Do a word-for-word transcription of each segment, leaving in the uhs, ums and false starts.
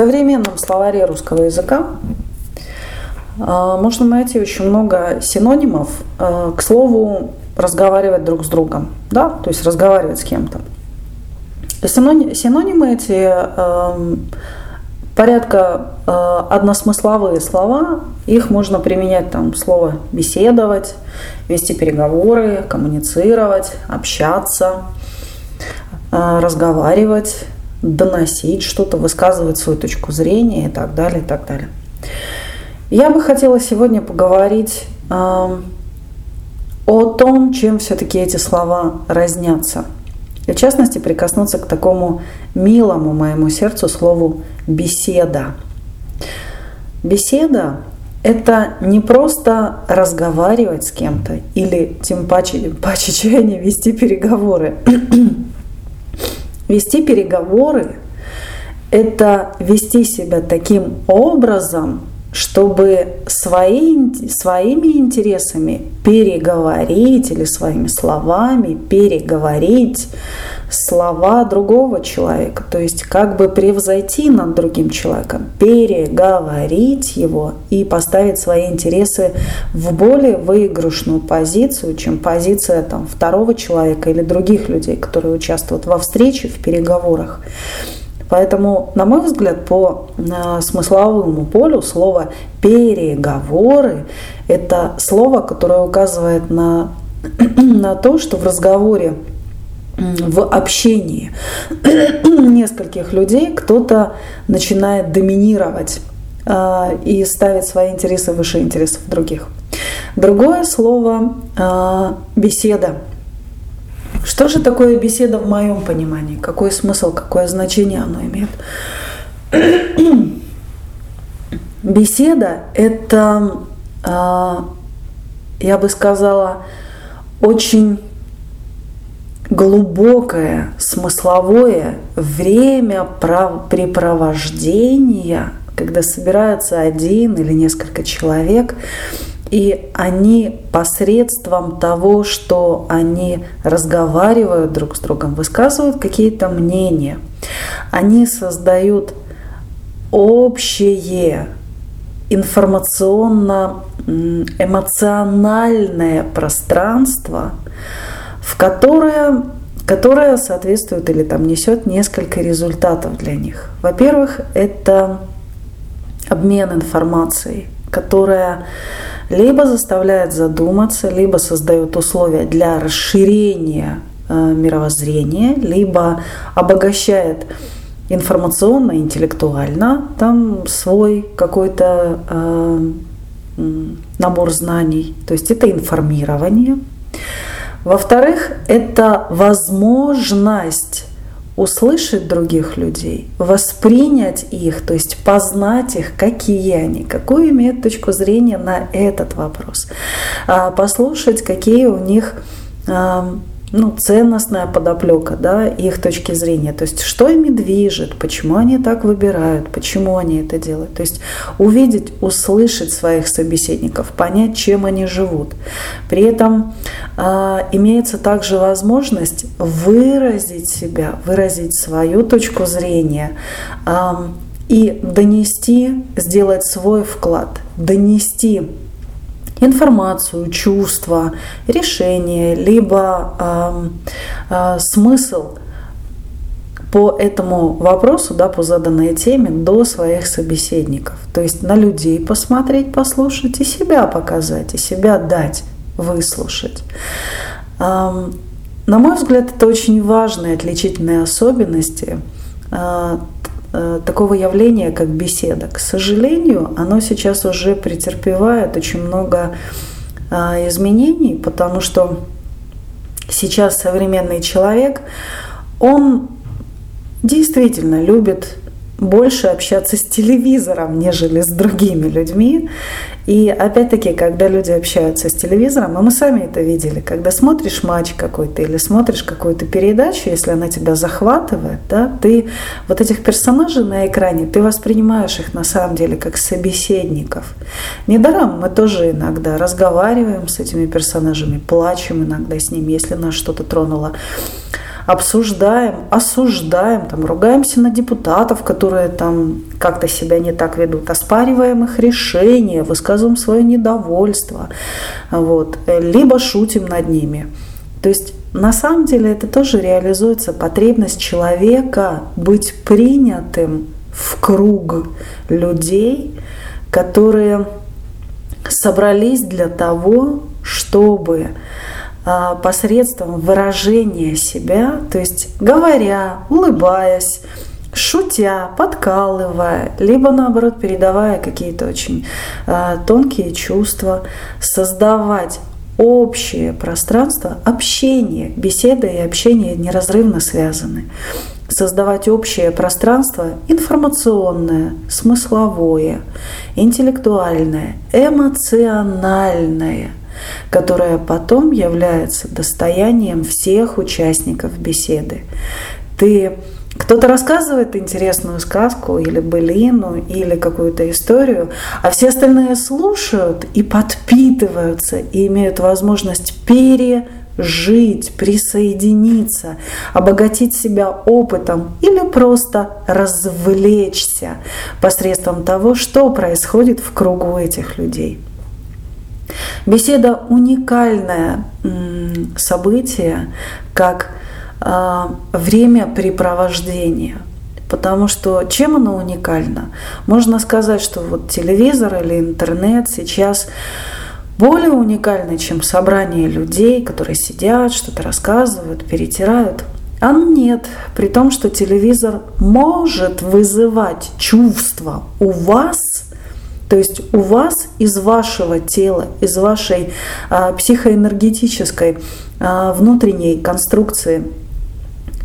современном словаре русского языка можно найти очень много синонимов к слову разговаривать друг с другом, да, то есть разговаривать с кем-то. И синонимы эти порядка односмысловые слова, их можно применять там слово беседовать, вести переговоры, коммуницировать, общаться, разговаривать, доносить что-то, высказывать свою точку зрения и так далее, и так далее. Я бы хотела сегодня поговорить э, о том, чем все-таки эти слова разнятся. И в частности, прикоснуться к такому милому моему сердцу слову «беседа». Беседа – это не просто разговаривать с кем-то или тем паче, паче чая не вести переговоры. Вести переговоры – это вести себя таким образом, чтобы свои, своими интересами переговорить или своими словами переговорить слова другого человека, то есть как бы превзойти над другим человеком, переговорить его и поставить свои интересы в более выигрышную позицию, чем позиция там, второго человека или других людей, которые участвуют во встрече, в переговорах. Поэтому, на мой взгляд, по смысловому полю слово «переговоры» – это слово, которое указывает на, на то, что в разговоре, в общении нескольких людей кто-то начинает доминировать э, и ставит свои интересы выше интересов других. Другое слово э, «беседа». Что же такое беседа в моем понимании? Какой смысл, какое значение оно имеет? Беседа – это, я бы сказала, очень глубокое, смысловое времяпрепровождение, когда собираются один или несколько человек, и они посредством того, что они разговаривают друг с другом, высказывают какие-то мнения. Они создают общее информационно-эмоциональное пространство, в которое, которое соответствует или там несет несколько результатов для них. Во-первых, это обмен информацией, которая либо заставляет задуматься, либо создает условия для расширения э, мировоззрения, либо обогащает информационно, интеллектуально там свой какой-то э, набор знаний. То есть это информирование. Во-вторых, это возможность услышать других людей, воспринять их, то есть познать их, какие они, какую имеют точку зрения на этот вопрос, послушать, какие у них ну, ценностная подоплека, да, их точки зрения, то есть что ими движет, почему они так выбирают, почему они это делают, то есть увидеть, услышать своих собеседников, понять, чем они живут. При этом э, имеется также возможность выразить себя, выразить свою точку зрения э, и донести, сделать свой вклад, донести информацию, чувства, решение, либо э, э, смысл по этому вопросу, да, по заданной теме до своих собеседников. То есть на людей посмотреть, послушать и себя показать, и себя дать, выслушать. Э, на мой взгляд, это очень важные отличительные особенности э, такого явления, как беседа. К сожалению, оно сейчас уже претерпевает очень много изменений, потому что сейчас современный человек, он действительно любит больше общаться с телевизором, нежели с другими людьми. И опять-таки, когда люди общаются с телевизором, а мы сами это видели, когда смотришь матч какой-то или смотришь какую-то передачу, если она тебя захватывает, да, ты вот этих персонажей на экране, ты воспринимаешь их на самом деле как собеседников. Недаром мы тоже иногда разговариваем с этими персонажами, плачем иногда с ними, если нас что-то тронуло. обсуждаем, осуждаем, там, ругаемся на депутатов, которые там как-то себя не так ведут, оспариваем их решения, высказываем свое недовольство, вот, либо шутим над ними. То есть на самом деле это тоже реализуется потребность человека быть принятым в круг людей, которые собрались для того, чтобы посредством выражения себя, то есть говоря, улыбаясь, шутя, подкалывая, либо наоборот передавая какие-то очень тонкие чувства, создавать общее пространство, общение, беседа и общение неразрывно связаны. Создавать общее пространство информационное, смысловое, интеллектуальное, эмоциональное, которое потом является достоянием всех участников беседы. Ты, кто-то рассказывает интересную сказку или былину, или какую-то историю, а все остальные слушают и подпитываются, и имеют возможность пере жить, присоединиться, обогатить себя опытом или просто развлечься посредством того, что происходит в кругу этих людей. Беседа — уникальное событие, как времяпрепровождение. Потому что чем оно уникально? Можно сказать, что вот телевизор или интернет сейчас более уникальны, чем собрание людей, которые сидят, что-то рассказывают, перетирают. А нет, при том, что телевизор может вызывать чувства у вас, то есть у вас из вашего тела, из вашей а, психоэнергетической а, внутренней конструкции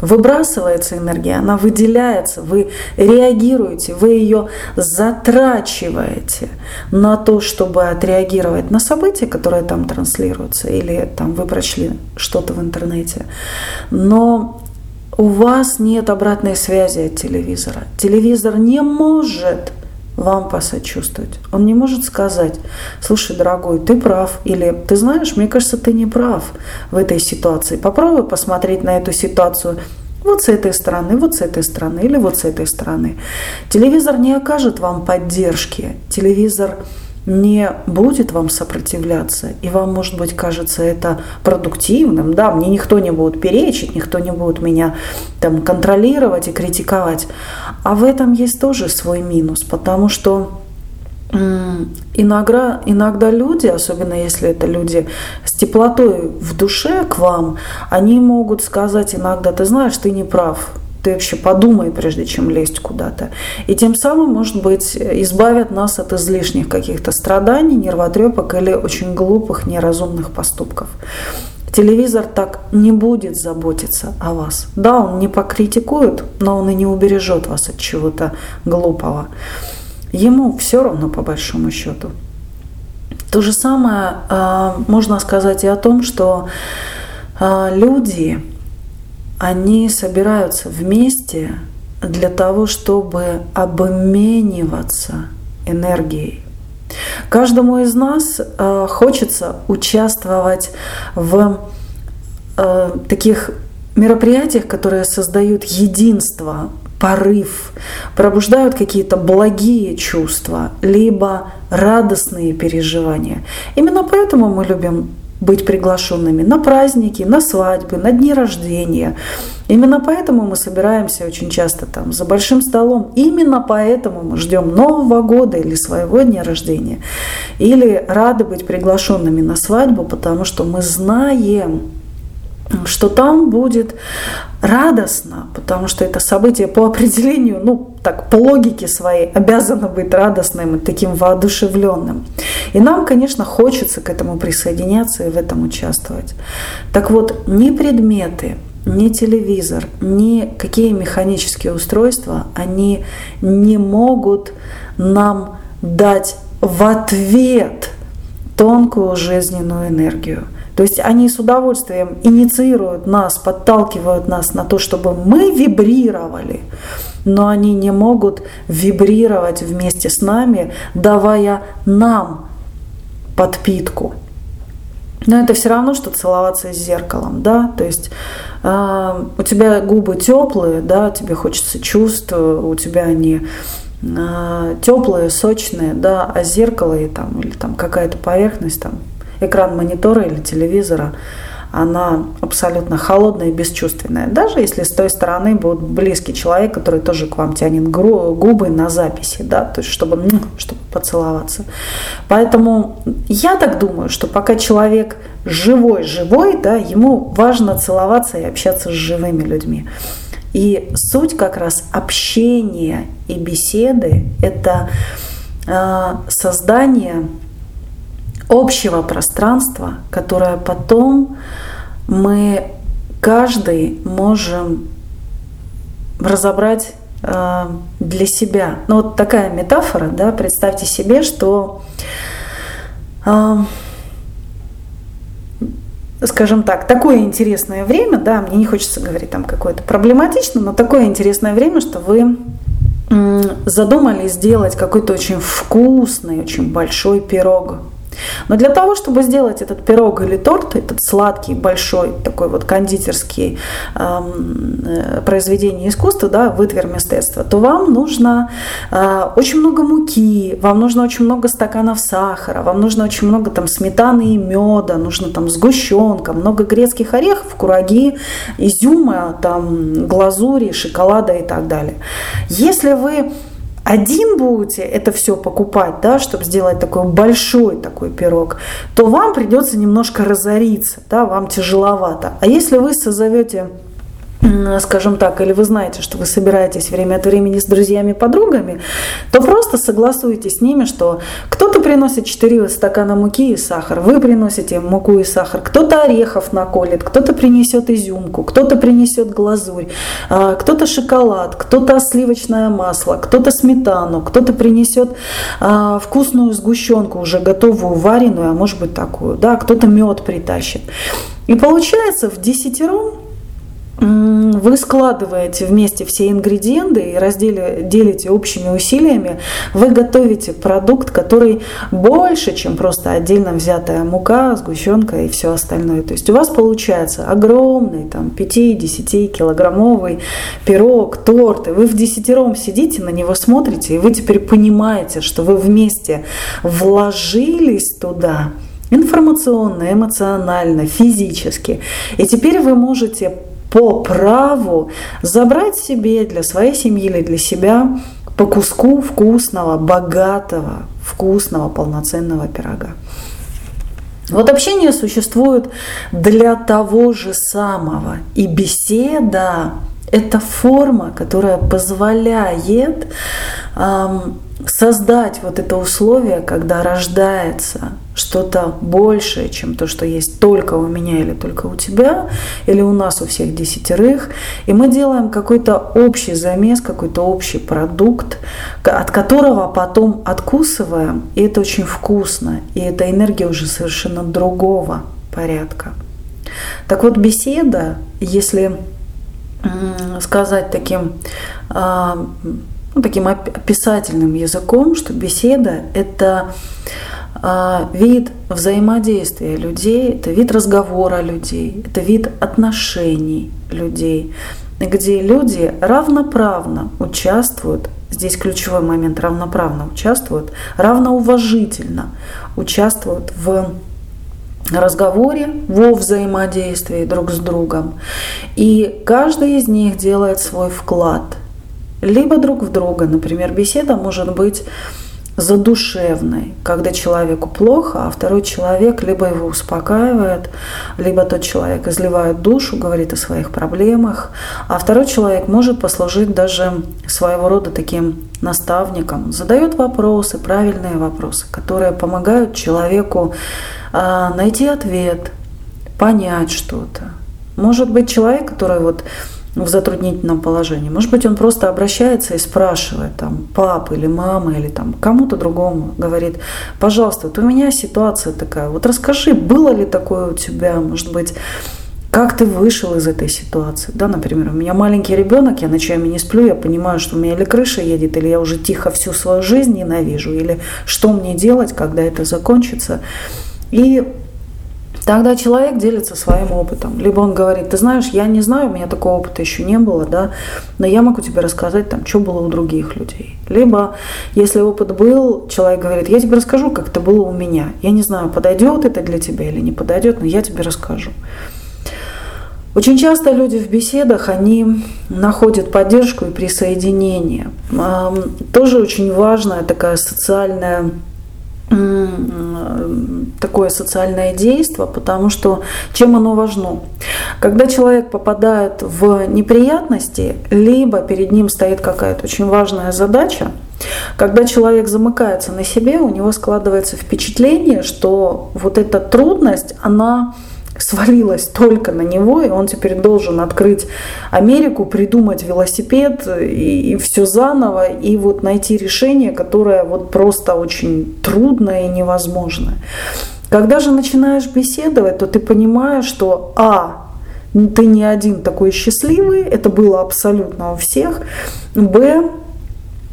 выбрасывается энергия, она выделяется, вы реагируете, вы ее затрачиваете на то, чтобы отреагировать на события, которые там транслируются, или там вы прочли что-то в интернете. Но у вас нет обратной связи от телевизора. Телевизор не может вам посочувствовать. Он не может сказать: слушай, дорогой, ты прав, или ты знаешь, мне кажется, ты не прав в этой ситуации. Попробуй посмотреть на эту ситуацию вот с этой стороны, вот с этой стороны или вот с этой стороны. Телевизор не окажет вам поддержки, телевизор не будет вам сопротивляться, и вам, может быть, кажется это продуктивным. Да, мне никто не будет перечить, никто не будет меня там контролировать и критиковать. А в этом есть тоже свой минус, потому что иногда, иногда люди, особенно если это люди с теплотой в душе к вам, они могут сказать иногда: ты знаешь, ты не прав. Ты вообще подумай, прежде чем лезть куда-то. И тем самым, может быть, избавят нас от излишних каких-то страданий, нервотрепок или очень глупых, неразумных поступков. Телевизор так не будет заботиться о вас. Да, он не покритикует, но он и не убережет вас от чего-то глупого. Ему все равно, по большому счету. То же самое э, можно сказать и о том, что э, люди... Они собираются вместе для того, чтобы обмениваться энергией. Каждому из нас хочется участвовать в таких мероприятиях, которые создают единство, порыв, пробуждают какие-то благие чувства, либо радостные переживания. Именно поэтому мы любим быть приглашенными на праздники, на свадьбы, на дни рождения. Именно поэтому мы собираемся очень часто там за большим столом. Именно поэтому мы ждем Нового года или своего дня рождения. Или рады быть приглашенными на свадьбу, потому что мы знаем, что там будет радостно, потому что это событие по определению, ну, так, по логике своей, обязано быть радостным и таким воодушевленным. И нам, конечно, хочется к этому присоединяться и в этом участвовать. Так вот, ни предметы, ни телевизор, ни какие механические устройства, они не могут нам дать в ответ тонкую жизненную энергию. То есть они с удовольствием инициируют нас, подталкивают нас на то, чтобы мы вибрировали, но они не могут вибрировать вместе с нами, давая нам подпитку. Но это все равно, что целоваться с зеркалом, да, то есть э, у тебя губы теплые, да, тебе хочется чувств, у тебя они э, теплые, сочные, да, а зеркало и там, или там какая-то поверхность, там, экран монитора или телевизора, она абсолютно холодная и бесчувственная. Даже если с той стороны будет близкий человек, который тоже к вам тянет губы на записи, да, то есть чтобы, чтобы поцеловаться. Поэтому я так думаю, что пока человек живой-живой, да, ему важно целоваться и общаться с живыми людьми. И суть как раз общения и беседы – это э, создание общего пространства, которое потом мы каждый можем разобрать э, для себя. Ну, вот такая метафора, да, представьте себе, что, э, скажем так, такое интересное время, да, мне не хочется говорить там какое-то проблематично, но такое интересное время, что вы э, задумали сделать какой-то очень вкусный, очень большой пирог. Но для того, чтобы сделать этот пирог или торт, этот сладкий, большой, такой вот кондитерский э, произведение искусства, да, вытвер мистецтва, то вам нужно э, очень много муки, вам нужно очень много стаканов сахара, вам нужно очень много там сметаны и меда, нужно там сгущенка, много грецких орехов, кураги, изюма, там глазури, шоколада и так далее. Если вы один будете это все покупать, да, чтобы сделать такой большой такой пирог, то вам придется немножко разориться, да, вам тяжеловато. А если вы созовете, скажем так, или вы знаете, что вы собираетесь время от времени с друзьями и подругами, то просто согласуйте с ними, что кто-то приносит четыре стакана муки и сахар, вы приносите муку и сахар, кто-то орехов наколет, кто-то принесет изюмку, кто-то принесет глазурь, кто-то шоколад, кто-то сливочное масло, кто-то сметану, кто-то принесет вкусную сгущенку, уже готовую, вареную, а может быть такую, да, кто-то мед притащит. И получается в десятером вы складываете вместе все ингредиенты и раздели, делите общими усилиями, вы готовите продукт, который больше, чем просто отдельно взятая мука, сгущенка и все остальное. То есть у вас получается огромный там, пятидесятикилограммовый пирог, торт, и вы вдесятером сидите, на него смотрите, и вы теперь понимаете, что вы вместе вложились туда информационно, эмоционально, физически. И теперь вы можете по праву забрать себе для своей семьи или для себя по куску вкусного, богатого, вкусного, полноценного пирога. Вот общение существует для того же самого. И беседа – это форма, которая позволяет эм, создать вот это условие, когда рождается что-то большее, чем то, что есть только у меня или только у тебя, или у нас у всех десятерых. И мы делаем какой-то общий замес, какой-то общий продукт, от которого потом откусываем, и это очень вкусно, и эта энергия уже совершенно другого порядка. Так вот, беседа, если сказать таким, ну, таким описательным языком, что беседа – это вид взаимодействия людей, это вид разговора людей, это вид отношений людей, где люди равноправно участвуют, здесь ключевой момент, равноправно участвуют, равноуважительно участвуют в разговоре, во взаимодействии друг с другом. И каждый из них делает свой вклад. Либо друг в друга, например, беседа может быть задушевной, когда человеку плохо, а второй человек либо его успокаивает, либо тот человек изливает душу, говорит о своих проблемах, а второй человек может послужить даже своего рода таким наставником, задает вопросы, правильные вопросы, которые помогают человеку найти ответ, понять что-то. Может быть, человек, который вот в затруднительном положении. Может быть, он просто обращается и спрашивает там папы или мамы или там кому-то другому, говорит: пожалуйста, вот у меня ситуация такая, вот расскажи, было ли такое у тебя, может быть, как ты вышел из этой ситуации, да, например, у меня маленький ребенок, я ночами не сплю, я понимаю, что у меня или крыша едет, или я уже тихо всю свою жизнь ненавижу, или что мне делать, когда это закончится. И Тогда человек делится своим опытом. Либо он говорит: ты знаешь, я не знаю, у меня такого опыта еще не было, да, но я могу тебе рассказать, там, что было у других людей. Либо, если опыт был, человек говорит: я тебе расскажу, как это было у меня. Я не знаю, подойдет это для тебя или не подойдет, но я тебе расскажу. Очень часто люди в беседах, они находят поддержку и присоединение. Тоже очень важная такая социальная... такое социальное действие, потому что чем оно важно? Когда человек попадает в неприятности, либо перед ним стоит какая-то очень важная задача, когда человек замыкается на себе, у него складывается впечатление, что вот эта трудность, она свалилась только на него, и он теперь должен открыть Америку, придумать велосипед и, и все заново, и вот найти решение, которое вот просто очень трудное и невозможное. Когда же начинаешь беседовать, то ты понимаешь, что а, ты не один такой счастливый, это было абсолютно у всех, б,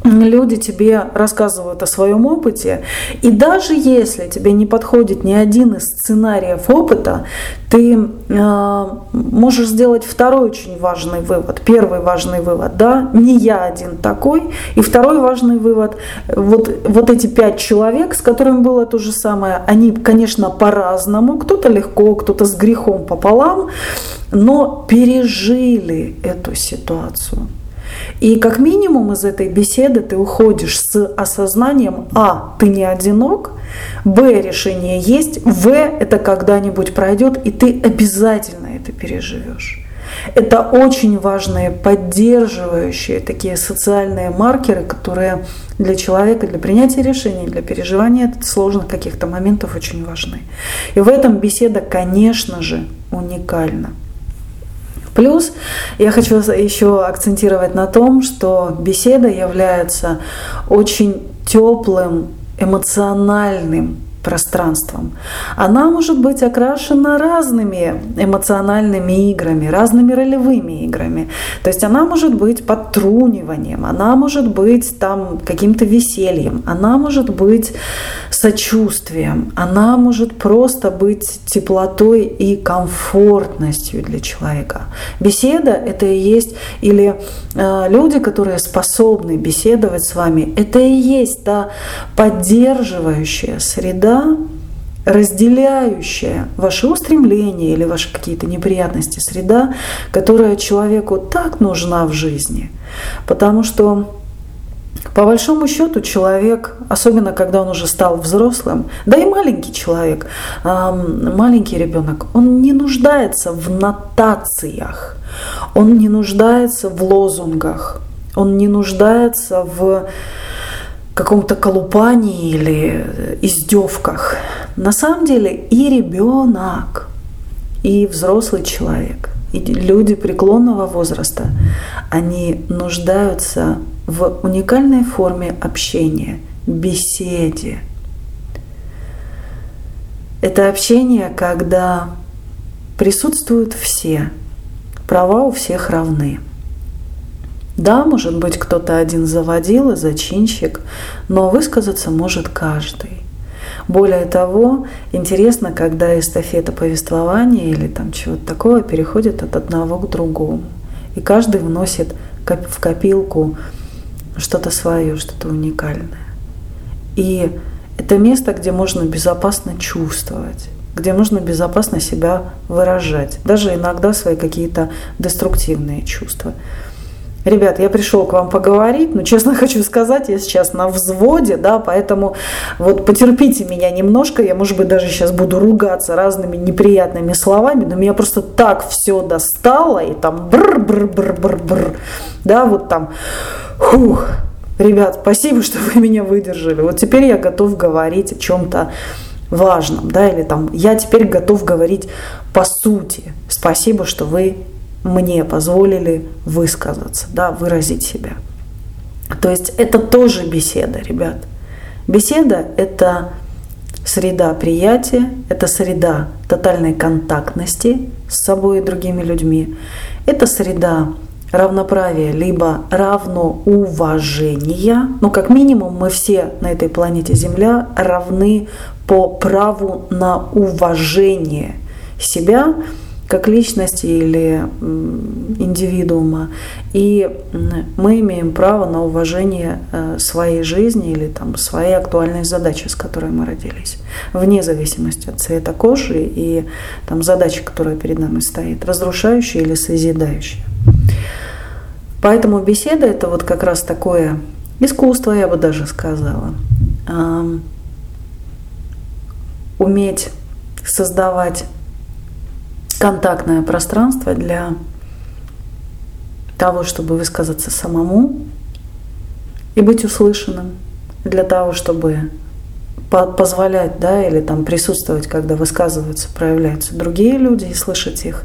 люди тебе рассказывают о своем опыте, и даже если тебе не подходит ни один из сценариев опыта, ты э, можешь сделать второй очень важный вывод. Первый важный вывод, да, не я один такой, и второй важный вывод, вот, вот эти пять человек, с которыми было то же самое, они, конечно, по-разному, кто-то легко, кто-то с грехом пополам, но пережили эту ситуацию. И как минимум из этой беседы ты уходишь с осознанием: а, ты не одинок, б, решение есть, в, это когда-нибудь пройдет, и ты обязательно это переживешь. Это очень важные поддерживающие такие социальные маркеры, которые для человека, для принятия решений, для переживания сложных каких-то моментов очень важны. И в этом беседа, конечно же, уникальна. Плюс я хочу еще акцентировать на том, что беседа является очень теплым, эмоциональным пространством. Она может быть окрашена разными эмоциональными играми, разными ролевыми играми. То есть она может быть подтруниванием, она может быть там каким-то весельем, она может быть сочувствием, она может просто быть теплотой и комфортностью для человека. Беседа — это и есть, или э, люди, которые способны беседовать с вами, это и есть та поддерживающая среда, разделяющая ваши устремления или ваши какие-то неприятности, среда, которая человеку так нужна в жизни. Потому что, по большому счету, человек, особенно когда он уже стал взрослым, да и маленький человек, маленький ребенок, он не нуждается в нотациях, он не нуждается в лозунгах, он не нуждается в каком-то колупании или издевках. На самом деле и ребенок, и взрослый человек, и люди преклонного возраста, они нуждаются в уникальной форме общения, беседе. Это общение, когда присутствуют все, права у всех равны. Да, может быть, кто-то один заводила, зачинщик, но высказаться может каждый. Более того, интересно, когда эстафета повествования или там чего-то такого переходит от одного к другому. И каждый вносит в копилку что-то свое, что-то уникальное. И это место, где можно безопасно чувствовать, где можно безопасно себя выражать, даже иногда свои какие-то деструктивные чувства. Ребят, я пришел к вам поговорить, но, честно хочу сказать, я сейчас на взводе, да, поэтому вот потерпите меня немножко, я, может быть, даже сейчас буду ругаться разными неприятными словами, но меня просто так все достало, и там бр-бр-бр-бр-бр, да, вот там, фух, ребят, спасибо, что вы меня выдержали, вот теперь я готов говорить о чем-то важном, да, или там, я теперь готов говорить по сути, спасибо, что вы мне позволили высказаться, да, выразить себя. То есть это тоже беседа, ребят. Беседа – это среда приятия, это среда тотальной контактности с собой и другими людьми, это среда равноправия либо равноуважения. Ну, как минимум, мы все на этой планете Земля равны по праву на уважение – себя как личности или индивидуума. И мы имеем право на уважение своей жизни или там, своей актуальной задачи, с которой мы родились, вне зависимости от цвета кожи и там, задачи, которая перед нами стоит, разрушающая или созидающая. Поэтому беседа – это вот как раз такое искусство, я бы даже сказала. Уметь создавать контактное пространство для того, чтобы высказаться самому и быть услышанным, для того, чтобы позволять, да, или там присутствовать, когда высказываются, проявляются другие люди и слышать их,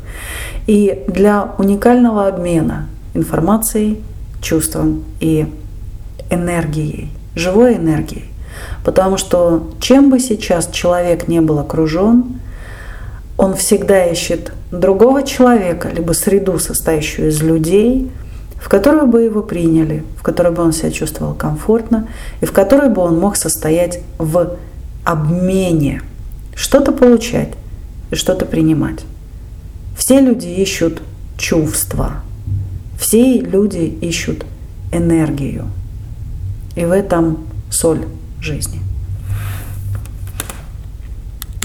и для уникального обмена информацией, чувством и энергией, живой энергией. Потому что чем бы сейчас человек не был окружен, он всегда ищет другого человека, либо среду, состоящую из людей, в которую бы его приняли, в которой бы он себя чувствовал комфортно и в которой бы он мог состоять в обмене, что-то получать и что-то принимать. Все люди ищут чувства, все люди ищут энергию, и в этом соль жизни.